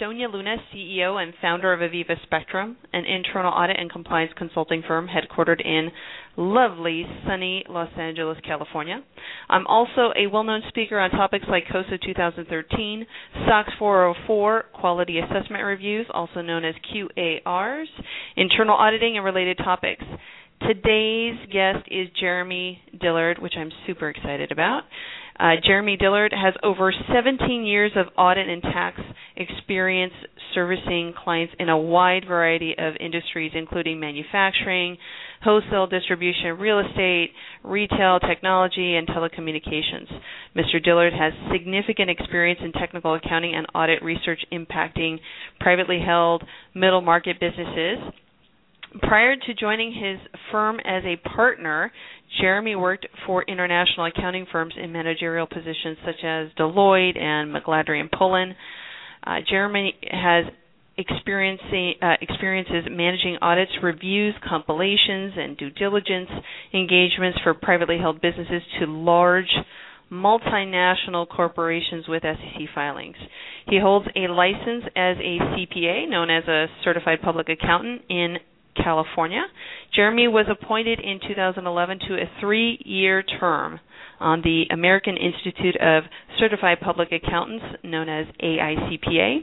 Sonia Luna, CEO and founder of Aviva Spectrum, an internal audit and compliance consulting firm headquartered in lovely, sunny Los Angeles, California. I'm also a well-known speaker on topics like COSO 2013, SOX 404, quality assessment reviews, also known as QARs, internal auditing, and related topics. Today's guest is Jeremy Dillard, which I'm super excited about. Jeremy Dillard has over 17 years of audit and tax experience servicing clients in a wide variety of industries, including manufacturing, wholesale distribution, real estate, retail, technology, and telecommunications. Mr. Dillard has significant experience in technical accounting and audit research impacting privately held middle market businesses. Prior to joining his firm as a partner, Jeremy worked for international accounting firms in managerial positions such as Deloitte and McGladrey and Pullin. Jeremy has experiences managing audits, reviews, compilations, and due diligence engagements for privately held businesses to large multinational corporations with SEC filings. He holds a license as a CPA, known as a Certified Public Accountant, in California. Jeremy was appointed in 2011 to a 3-year term on the American Institute of Certified Public Accountants, known as AICPA,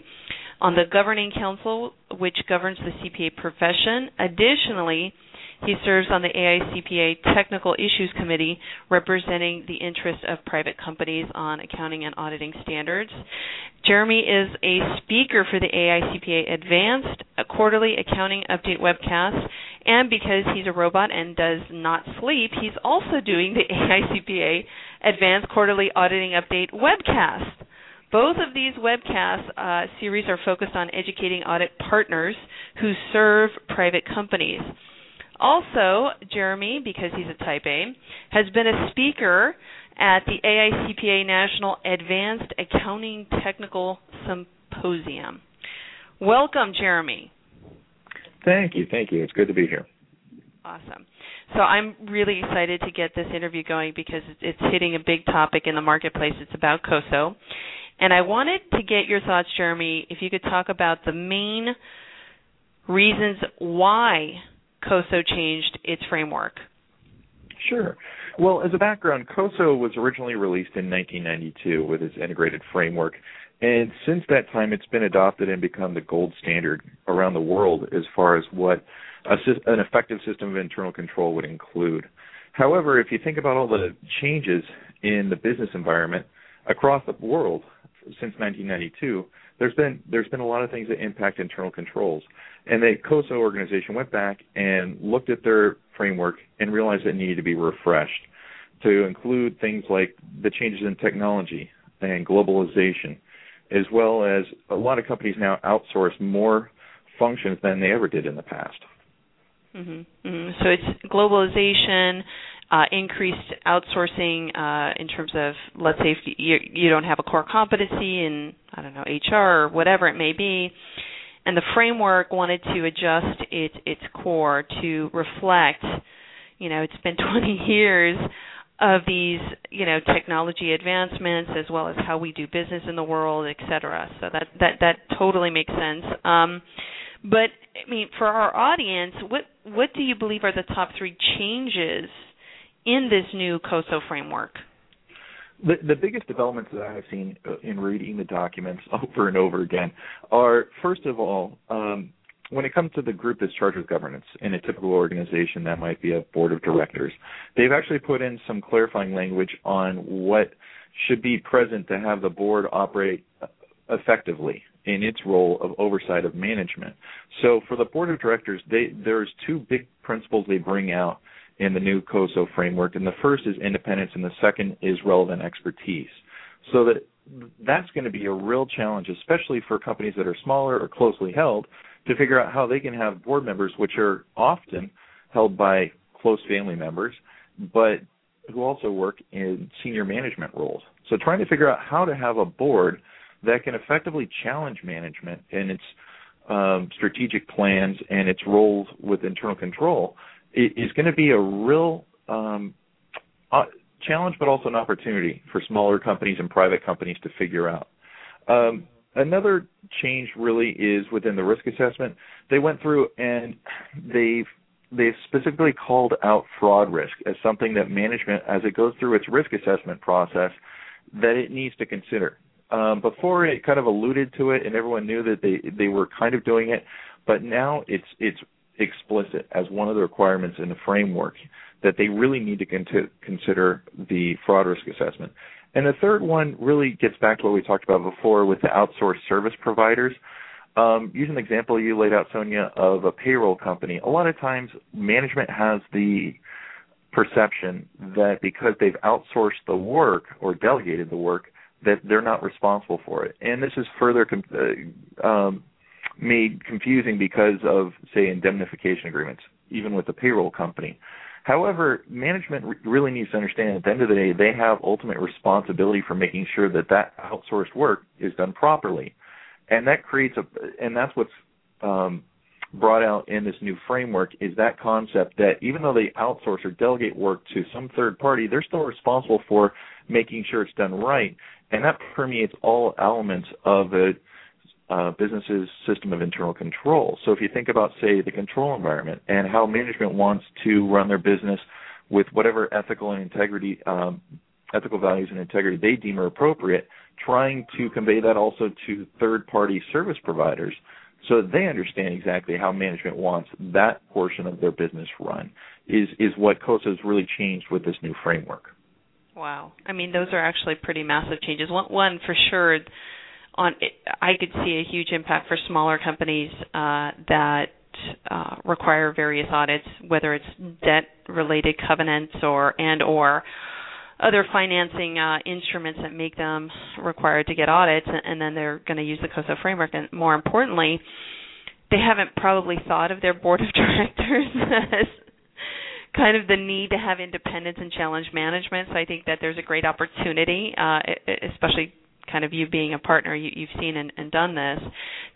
on the Governing Council, which governs the CPA profession. Additionally, he serves on the AICPA Technical Issues Committee, representing the interests of private companies on accounting and auditing standards. Jeremy is a speaker for the AICPA Advanced, a quarterly accounting update webcast, and because he's a robot and does not sleep, he's also doing the AICPA Advanced Quarterly Auditing Update webcast. Both of these webcast series are focused on educating audit partners who serve private companies. Also, Jeremy, because he's a type A, has been a speaker at the AICPA National Advanced Accounting Technical Symposium. Welcome, Jeremy. Thank you. It's good to be here. Awesome. So I'm really excited to get this interview going because it's hitting a big topic in the marketplace. It's about COSO. And I wanted to get your thoughts, Jeremy, if you could talk about the main reasons why COSO changed its framework. Sure. Well, as a background, COSO was originally released in 1992 with its integrated framework, and since that time it's been adopted and become the gold standard around the world as far as what an effective system of internal control would include. However, if you think about all the changes in the business environment across the world since 1992, there's been a lot of things that impact internal controls. And the COSO organization went back and looked at their framework and realized it needed to be refreshed to include things like the changes in technology and globalization, as well as a lot of companies now outsource more functions than they ever did in the past. Mm-hmm. Mm-hmm. So it's globalization, increased outsourcing in terms of, let's say, if you don't have a core competency in, I don't know, HR or whatever it may be, and the framework wanted to adjust its core to reflect, you know, it's been 20 years of these, you know, technology advancements as well as how we do business in the world, et cetera. So that totally makes sense. But, I mean, for our audience, what do you believe are the top 3 changes in this new COSO framework? The biggest developments that I've seen in reading the documents over and over again are, first of all, when it comes to the group that's charged with governance in a typical organization, that might be a board of directors, they've actually put in some clarifying language on what should be present to have the board operate effectively in its role of oversight of management. So for the board of directors, there's 2 big principles they bring out in the new COSO framework, and the first is independence, and the second is relevant expertise, so that that's going to be a real challenge, especially for companies that are smaller or closely held, to figure out how they can have board members, which are often held by close family members, but who also work in senior management roles. So trying to figure out how to have a board that can effectively challenge management and its strategic plans and its roles with internal control is going to be a real challenge, but also an opportunity for smaller companies and private companies to figure out. Another change really is within the risk assessment. They went through and they specifically called out fraud risk as something that management, as it goes through its risk assessment process, that it needs to consider. Before, it kind of alluded to it, and everyone knew that they were kind of doing it, but now it's explicit as one of the requirements in the framework that they really need to consider the fraud risk assessment. And the third one really gets back to what we talked about before with the outsourced service providers. Using the example you laid out, Sonia, of a payroll company, a lot of times management has the perception that because they've outsourced the work or delegated the work, that they're not responsible for it. And this is further made confusing because of, say, indemnification agreements, even with the payroll company. However, management really needs to understand at the end of the day, they have ultimate responsibility for making sure that that outsourced work is done properly. And that creates and that's what's brought out in this new framework, is that concept that even though they outsource or delegate work to some third party, they're still responsible for making sure it's done right. And that permeates all elements of a business's system of internal control. So if you think about, say, the control environment and how management wants to run their business with whatever ethical values and integrity they deem are appropriate, trying to convey that also to third-party service providers so that they understand exactly how management wants that portion of their business run is what COSO has really changed with this new framework. Wow. I mean, those are actually pretty massive changes. One for sure, I could see a huge impact for smaller companies that require various audits, whether it's debt-related covenants or other financing instruments that make them required to get audits, and then they're going to use the COSO framework. And more importantly, they haven't probably thought of their board of directors as kind of the need to have independence and challenge management. So I think that there's a great opportunity, especially kind of you being a partner, you've seen and done this,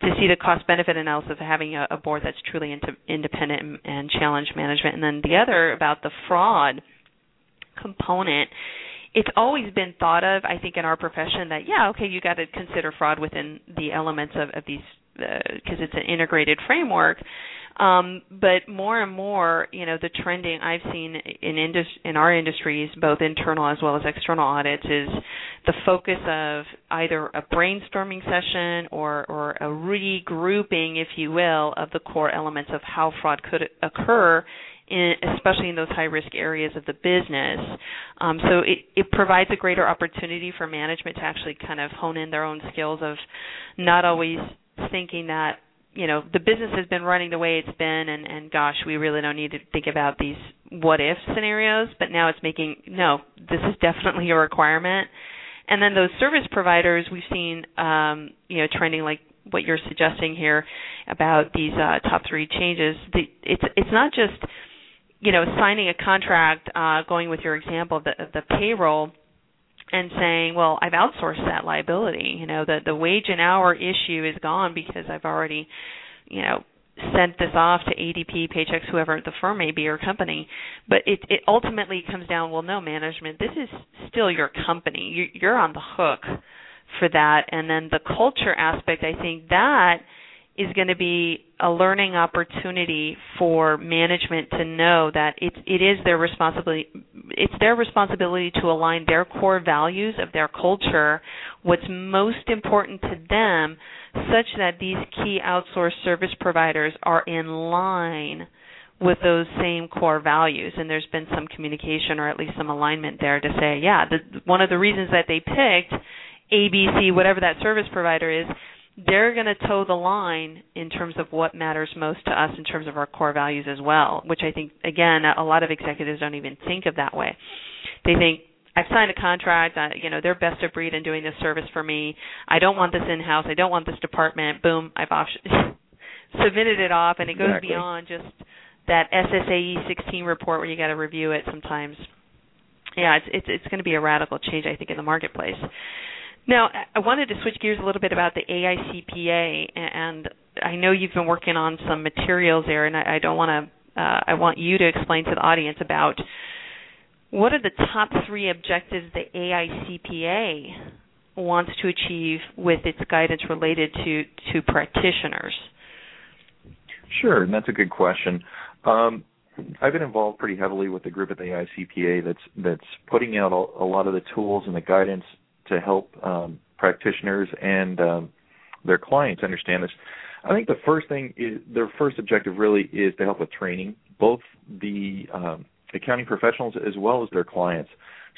to see the cost-benefit analysis of having a board that's truly independent and challenge management. And then the other about the fraud component, it's always been thought of, I think, in our profession that, you got to consider fraud within the elements of these because it's an integrated framework. But more and more, the trending I've seen in our industries, both internal as well as external audits, is the focus of either a brainstorming session or a regrouping, if you will, of the core elements of how fraud could occur, especially in those high-risk areas of the business. So it provides a greater opportunity for management to actually kind of hone in their own skills of not always thinking that, the business has been running the way it's been, and gosh, we really don't need to think about these what-if scenarios, but now it's this is definitely a requirement. And then those service providers we've seen, trending like what you're suggesting here about these top three changes. It's not just signing a contract, going with your example of the payroll and saying, well, I've outsourced that liability. The wage and hour issue is gone because I've already, sent this off to ADP, Paychex, whoever the firm may be or company. But it ultimately comes down, well, no, management, this is still your company. You're on the hook for that. And then the culture aspect, I think that is going to be a learning opportunity for management to know that it's their responsibility to align their core values of their culture, what's most important to them, such that these key outsourced service providers are in line with those same core values. And there's been some communication or at least some alignment there to say, one of the reasons that they picked ABC, whatever that service provider is, they're going to toe the line in terms of what matters most to us in terms of our core values as well, which I think, again, a lot of executives don't even think of that way. They think, I've signed a contract. They're best of breed in doing this service for me. I don't want this in-house. I don't want this department. Boom, I've submitted it off, and it goes beyond just that SSAE 16 report where you got to review it sometimes. Yeah, it's going to be a radical change, I think, in the marketplace. Now, I wanted to switch gears a little bit about the AICPA, and I know you've been working on some materials there, and I want you to explain to the audience about what are the top three objectives the AICPA wants to achieve with its guidance related to practitioners? Sure, and that's a good question. I've been involved pretty heavily with the group at the AICPA that's putting out a lot of the tools and the guidance to help practitioners and their clients understand this. I think the first thing is their first objective really is to help with training, both the accounting professionals as well as their clients.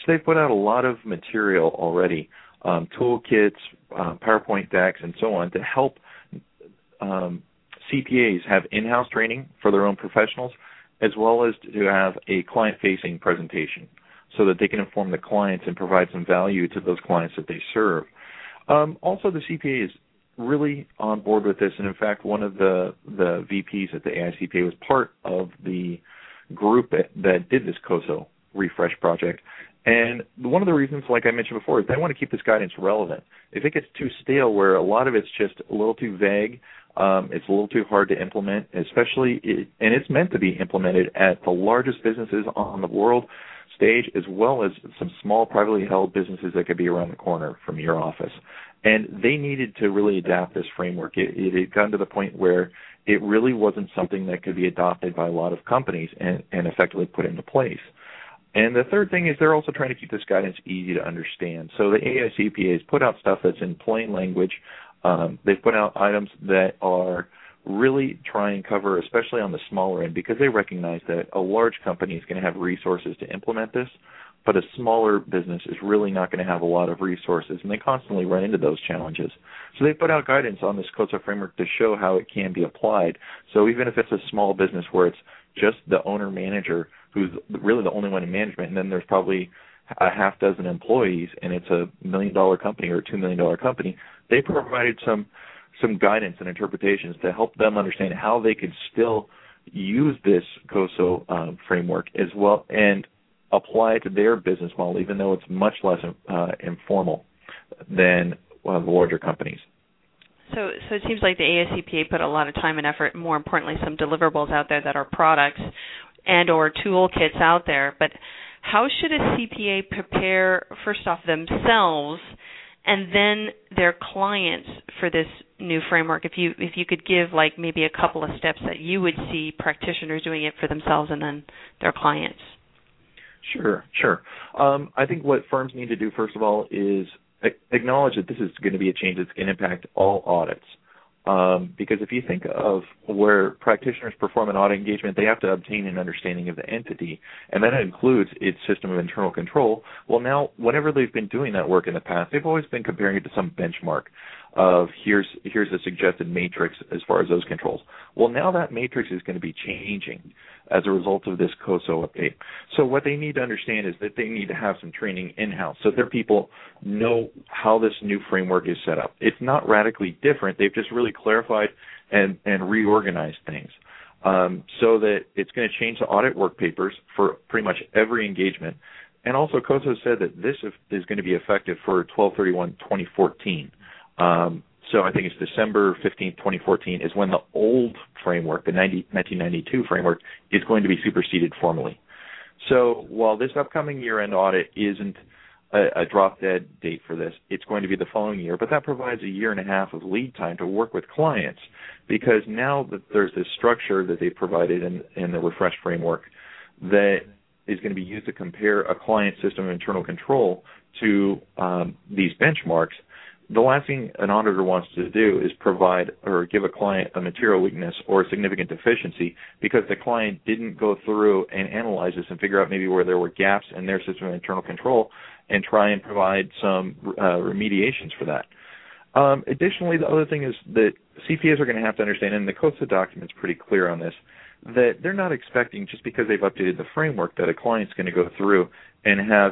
So they've put out a lot of material already, toolkits, PowerPoint decks, and so on to help CPAs have in-house training for their own professionals, as well as to have a client-facing presentation so that they can inform the clients and provide some value to those clients that they serve. Also, the CPA is really on board with this, and in fact, one of the VPs at the AICPA was part of the group that did this COSO refresh project. And one of the reasons, like I mentioned before, is they want to keep this guidance relevant. If it gets too stale, where a lot of it's just a little too vague, it's a little too hard to implement, especially, and it's meant to be implemented at the largest businesses on the world stage, as well as some small privately held businesses that could be around the corner from your office. And they needed to really adapt this framework. It had gotten to the point where it really wasn't something that could be adopted by a lot of companies and effectively put into place. And the third thing is they're also trying to keep this guidance easy to understand. So the AICPA has put out stuff that's in plain language. They've put out items that are really trying to cover, especially on the smaller end, because they recognize that a large company is going to have resources to implement this, but a smaller business is really not going to have a lot of resources, and they constantly run into those challenges. So they put out guidance on this COSO framework to show how it can be applied. So even if it's a small business where it's just the owner-manager who's really the only one in management, and then there's probably a half dozen employees, and it's $1 million company or $2 million company, they provided some guidance and interpretations to help them understand how they could still use this COSO framework as well and apply it to their business model, even though it's much less informal than one of the larger companies. So it seems like the AICPA put a lot of time and effort, more importantly, some deliverables out there that are products and or toolkits out there. But how should a CPA prepare, first off, themselves and then their clients for this new framework? If you could give like maybe a couple of steps that you would see practitioners doing it for themselves and then their clients. Sure. I think what firms need to do, first of all, is acknowledge that this is going to be a change that's going to impact all audits. Because if you think of where practitioners perform an audit engagement, they have to obtain an understanding of the entity, and that includes its system of internal control. Well, now, whenever they've been doing that work in the past, they've always been comparing it to some benchmark of here's a suggested matrix as far as those controls. Well, now that matrix is going to be changing as a result of this COSO update. So what they need to understand is that they need to have some training in-house so their people know how this new framework is set up. It's not radically different. They've just really clarified and reorganized things so that it's going to change the audit work papers for pretty much every engagement. And also COSO said that this is going to be effective for 12/31/2014. So I think it's December 15, 2014 is when the old framework, the 1992 framework, is going to be superseded formally. So while this upcoming year-end audit isn't a drop-dead date for this, it's going to be the following year, but that provides a year and a half of lead time to work with clients because now that there's this structure that they provided in the refresh framework that is going to be used to compare a client system of internal control to these benchmarks. The last thing an auditor wants to do is provide or give a client a material weakness or a significant deficiency because the client didn't go through and analyze this and figure out maybe where there were gaps in their system of internal control and try and provide some remediations for that. Additionally, the other thing is that CPAs are going to have to understand, and the COSO document's pretty clear on this, that they're not expecting just because they've updated the framework that a client's going to go through and have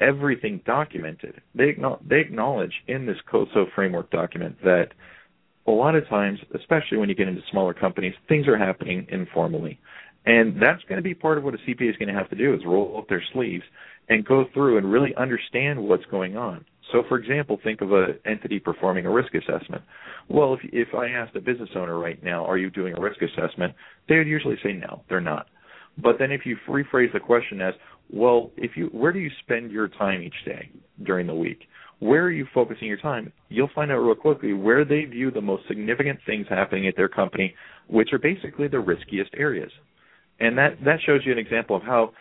everything documented. They acknowledge in this COSO framework document that a lot of times, especially when you get into smaller companies, things are happening informally. And that's going to be part of what a CPA is going to have to do is roll up their sleeves and go through and really understand what's going on. So, for example, think of an entity performing a risk assessment. Well, if I asked a business owner right now, are you doing a risk assessment, they would usually say no, they're not. But then if you rephrase the question as, well, where do you spend your time each day during the week? Where are you focusing your time? You'll find out real quickly where they view the most significant things happening at their company, which are basically the riskiest areas. And that shows you an example of how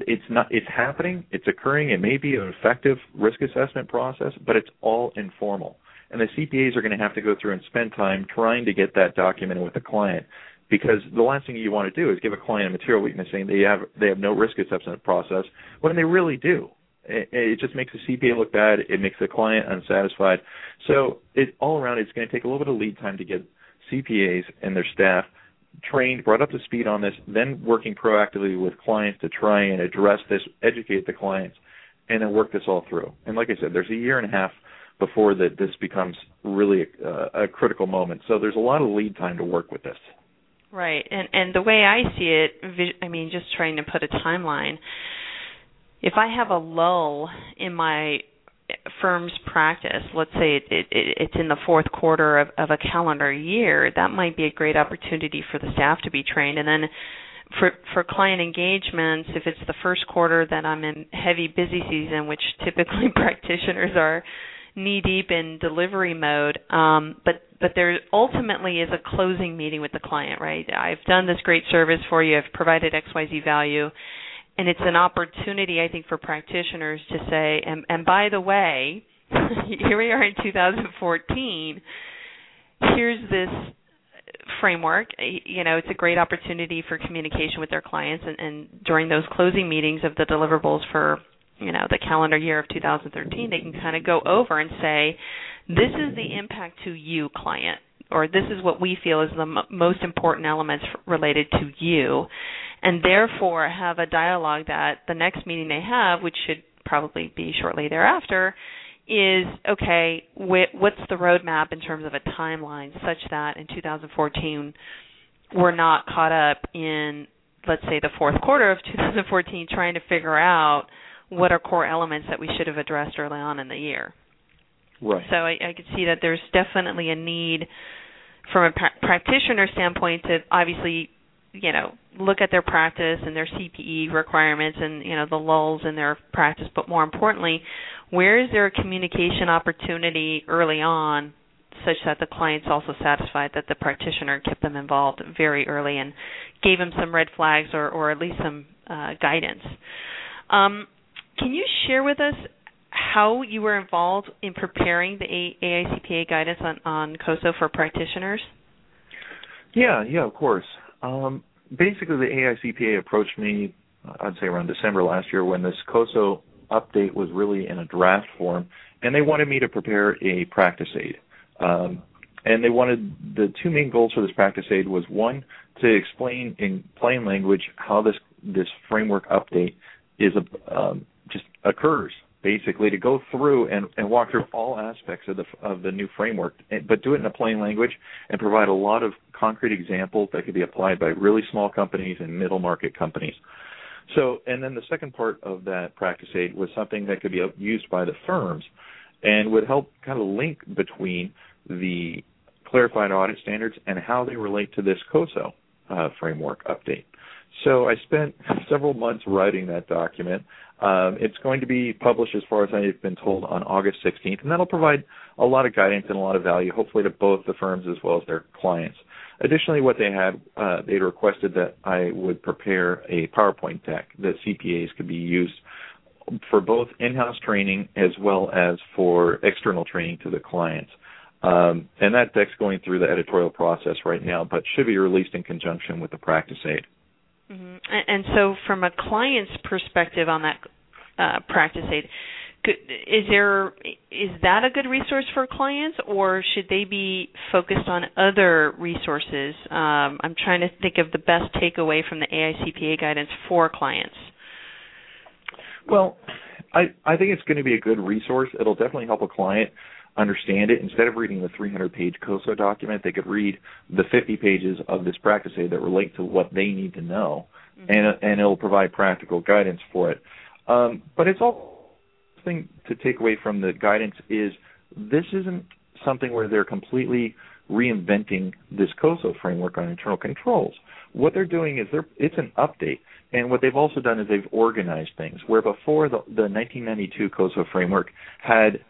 it's happening, it's occurring, it may be an effective risk assessment process, but it's all informal. And the CPAs are going to have to go through and spend time trying to get that documented with the client, because the last thing you want to do is give a client a material weakness saying they have no risk assessment process, when they really do. It just makes the CPA look bad. It makes the client unsatisfied. So all around, it's going to take a little bit of lead time to get CPAs and their staff trained, brought up to speed on this, then working proactively with clients to try and address this, educate the clients, and then work this all through. And like I said, there's a year and a half before that this becomes really a critical moment. So there's a lot of lead time to work with this. Right. And the way I see it, I mean, just trying to put a timeline, if I have a lull in my firm's practice, let's say it's in the fourth quarter of a calendar year, that might be a great opportunity for the staff to be trained. And then for client engagements, if it's the first quarter that I'm in heavy busy season, which typically practitioners are knee-deep in delivery mode, but there ultimately is a closing meeting with the client, right? I've done this great service for you. I've provided XYZ value. And it's an opportunity, I think, for practitioners to say, and by the way, here we are in 2014, here's this framework. You know, it's a great opportunity for communication with their clients. And during those closing meetings of the deliverables for, you know, the calendar year of 2013, they can kind of go over and say, this is the impact to you, client, or this is what we feel is the most important elements related to you, and therefore have a dialogue that the next meeting they have, which should probably be shortly thereafter, is, okay, what's the roadmap in terms of a timeline such that in 2014 we're not caught up in, let's say, the fourth quarter of 2014 trying to figure out what are core elements that we should have addressed early on in the year. Right. So I could see that there's definitely a need from a practitioner standpoint to obviously, you know, look at their practice and their CPE requirements and, you know, the lulls in their practice. But more importantly, where is there a communication opportunity early on such that the client's also satisfied that the practitioner kept them involved very early and gave them some red flags or at least some guidance? Can you share with us how you were involved in preparing the AICPA guidance on COSO for practitioners? Yeah, of course. Basically, the AICPA approached me, I'd say around December last year, when this COSO update was really in a draft form, and they wanted me to prepare a practice aid. And they wanted the two main goals for this practice aid was, one, to explain in plain language how this framework update is just occurs, basically, to go through and walk through all aspects of the new framework, but do it in a plain language and provide a lot of concrete examples that could be applied by really small companies and middle market companies. So, and then the second part of that practice aid was something that could be used by the firms and would help kind of link between the clarified audit standards and how they relate to this COSO framework update. So I spent several months writing that document. It's going to be published, as far as I've been told, on August 16th, and that'll provide a lot of guidance and a lot of value, hopefully, to both the firms as well as their clients. Additionally, what they had, they'd requested that I would prepare a PowerPoint deck that CPAs could be used for both in-house training as well as for external training to the clients. And that deck's going through the editorial process right now, but should be released in conjunction with the practice aid. Mm-hmm. And so from a client's perspective on that practice aid, is that a good resource for clients, or should they be focused on other resources? I'm trying to think of the best takeaway from the AICPA guidance for clients. Well, I think it's going to be a good resource. It'll definitely help a client understand it. Instead of reading the 300-page COSO document, they could read the 50 pages of this practice aid that relate to what they need to know, mm-hmm. and it'll provide practical guidance for it. But it's all thing to take away from the guidance is this isn't something where they're completely reinventing this COSO framework on internal controls. What they're doing is it's an update, and what they've also done is they've organized things, where before the 1992 COSO framework had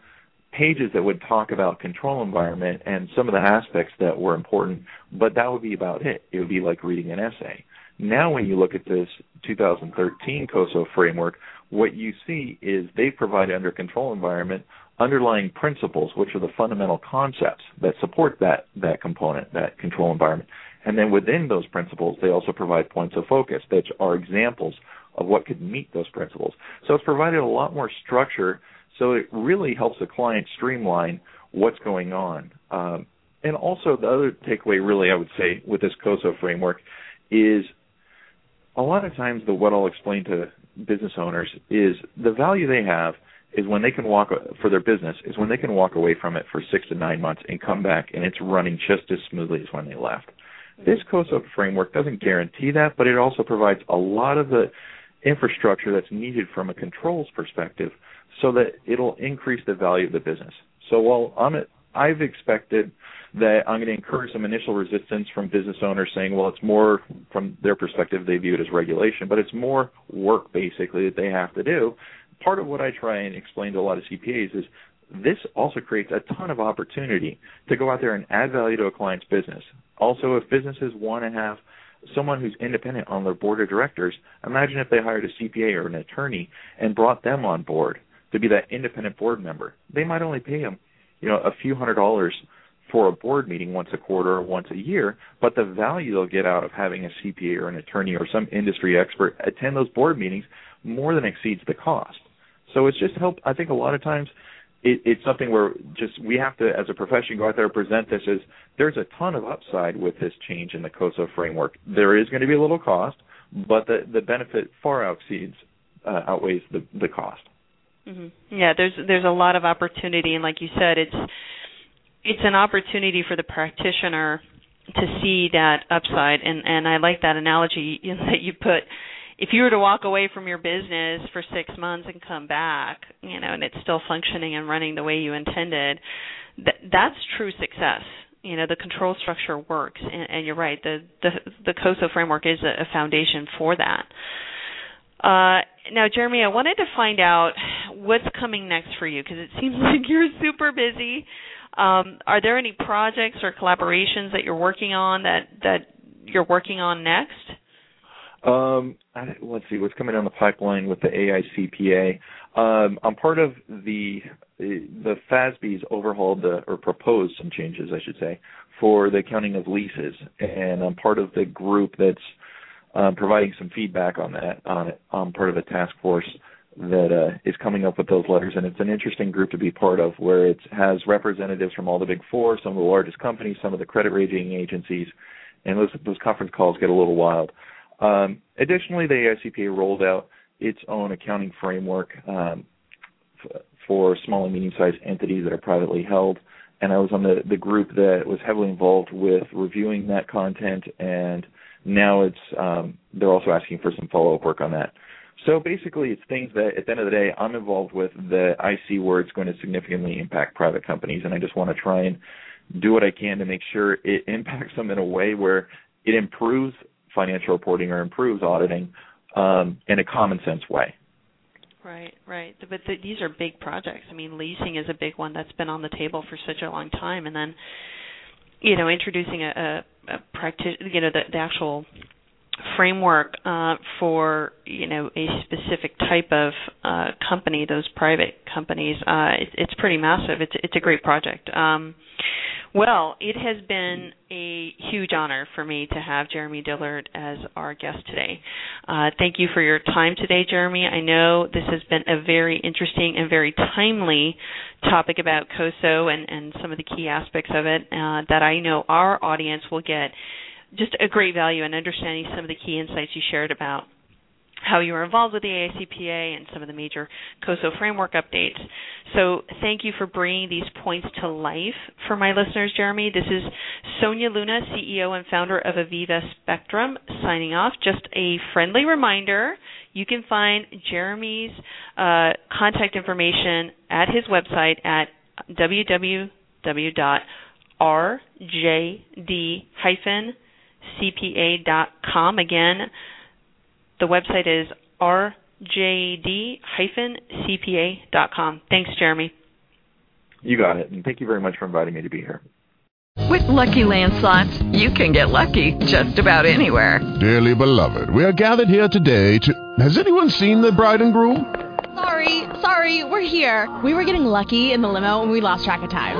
pages that would talk about control environment and some of the aspects that were important, but that would be about it. It would be like reading an essay. Now when you look at this 2013 COSO framework, what you see is they've provided under control environment underlying principles, which are the fundamental concepts that support that component, that control environment. And then within those principles, they also provide points of focus that are examples of what could meet those principles. So it's provided a lot more structure, so it really helps the client streamline what's going on. And also the other takeaway really I would say with this COSO framework is a lot of times what I'll explain to business owners is the value they have is when they can walk for their business is when they can walk away from it for 6 to 9 months and come back and it's running just as smoothly as when they left. This COSO framework doesn't guarantee that, but it also provides a lot of the infrastructure that's needed from a controls perspective so that it'll increase the value of the business. So while I've expected that I'm going to incur some initial resistance from business owners saying, well, it's more from their perspective, they view it as regulation, but it's more work basically that they have to do. Part of what I try and explain to a lot of CPAs is this also creates a ton of opportunity to go out there and add value to a client's business. Also, if businesses want to have someone who's independent on their board of directors, imagine if they hired a CPA or an attorney and brought them on board to be that independent board member. They might only pay them a few $100s for a board meeting once a quarter or once a year, but the value they'll get out of having a CPA or an attorney or some industry expert attend those board meetings more than exceeds the cost. So it's just helped. I think a lot of times it's something where we have to, as a profession, go out there and present this as there's a ton of upside with this change in the COSO framework. There is going to be a little cost, but the benefit far outweighs the cost. Mm-hmm. Yeah, there's a lot of opportunity, and like you said, it's an opportunity for the practitioner to see that upside, and I like that analogy that you put. If you were to walk away from your business for 6 months and come back, and it's still functioning and running the way you intended, that's true success. The control structure works, and you're right. The COSO framework is a foundation for that. Now, Jeremy, I wanted to find out what's coming next for you because it seems like you're super busy. Are there any projects or collaborations that you're working on that you're working on next? Let's see what's coming down the pipeline with the AICPA. I'm part of the FASB's overhauled or proposed some changes, I should say, for the accounting of leases, and I'm part of the group that's providing some feedback on that. I'm part of a task force that is coming up with those letters, and it's an interesting group to be part of where it has representatives from all the big four, some of the largest companies, some of the credit rating agencies, and those conference calls get a little wild. Additionally, the AICPA rolled out its own accounting framework for small and medium-sized entities that are privately held, and I was on the group that was heavily involved with reviewing that content, and now it's they're also asking for some follow-up work on that. So basically it's things that at the end of the day I'm involved with that I see where it's going to significantly impact private companies, and I just want to try and do what I can to make sure it impacts them in a way where it improves financial reporting or improves auditing in a common sense way. Right. But these are big projects. I mean, leasing is a big one that's been on the table for such a long time, and then introducing a practitioner, the actual framework for a specific type of company, those private companies. It's pretty massive. It's a great project. Well, it has been a huge honor for me to have Jeremy Dillard as our guest today. Thank you for your time today, Jeremy. I know this has been a very interesting and very timely topic about COSO and some of the key aspects of it that I know our audience will get just a great value in understanding some of the key insights you shared about how you were involved with the AICPA and some of the major COSO framework updates. So thank you for bringing these points to life for my listeners, Jeremy. This is Sonia Luna, CEO and founder of Aviva Spectrum, signing off. Just a friendly reminder, you can find Jeremy's contact information at his website at www.rjd-cpa.com. Again, the website is rjd-cpa.com. Thanks, Jeremy. You got it. And thank you very much for inviting me to be here. With Lucky Land Slots, you can get lucky just about anywhere. Dearly beloved, we are gathered here today to... Has anyone seen the bride and groom? Sorry, we're here. We were getting lucky in the limo and we lost track of time.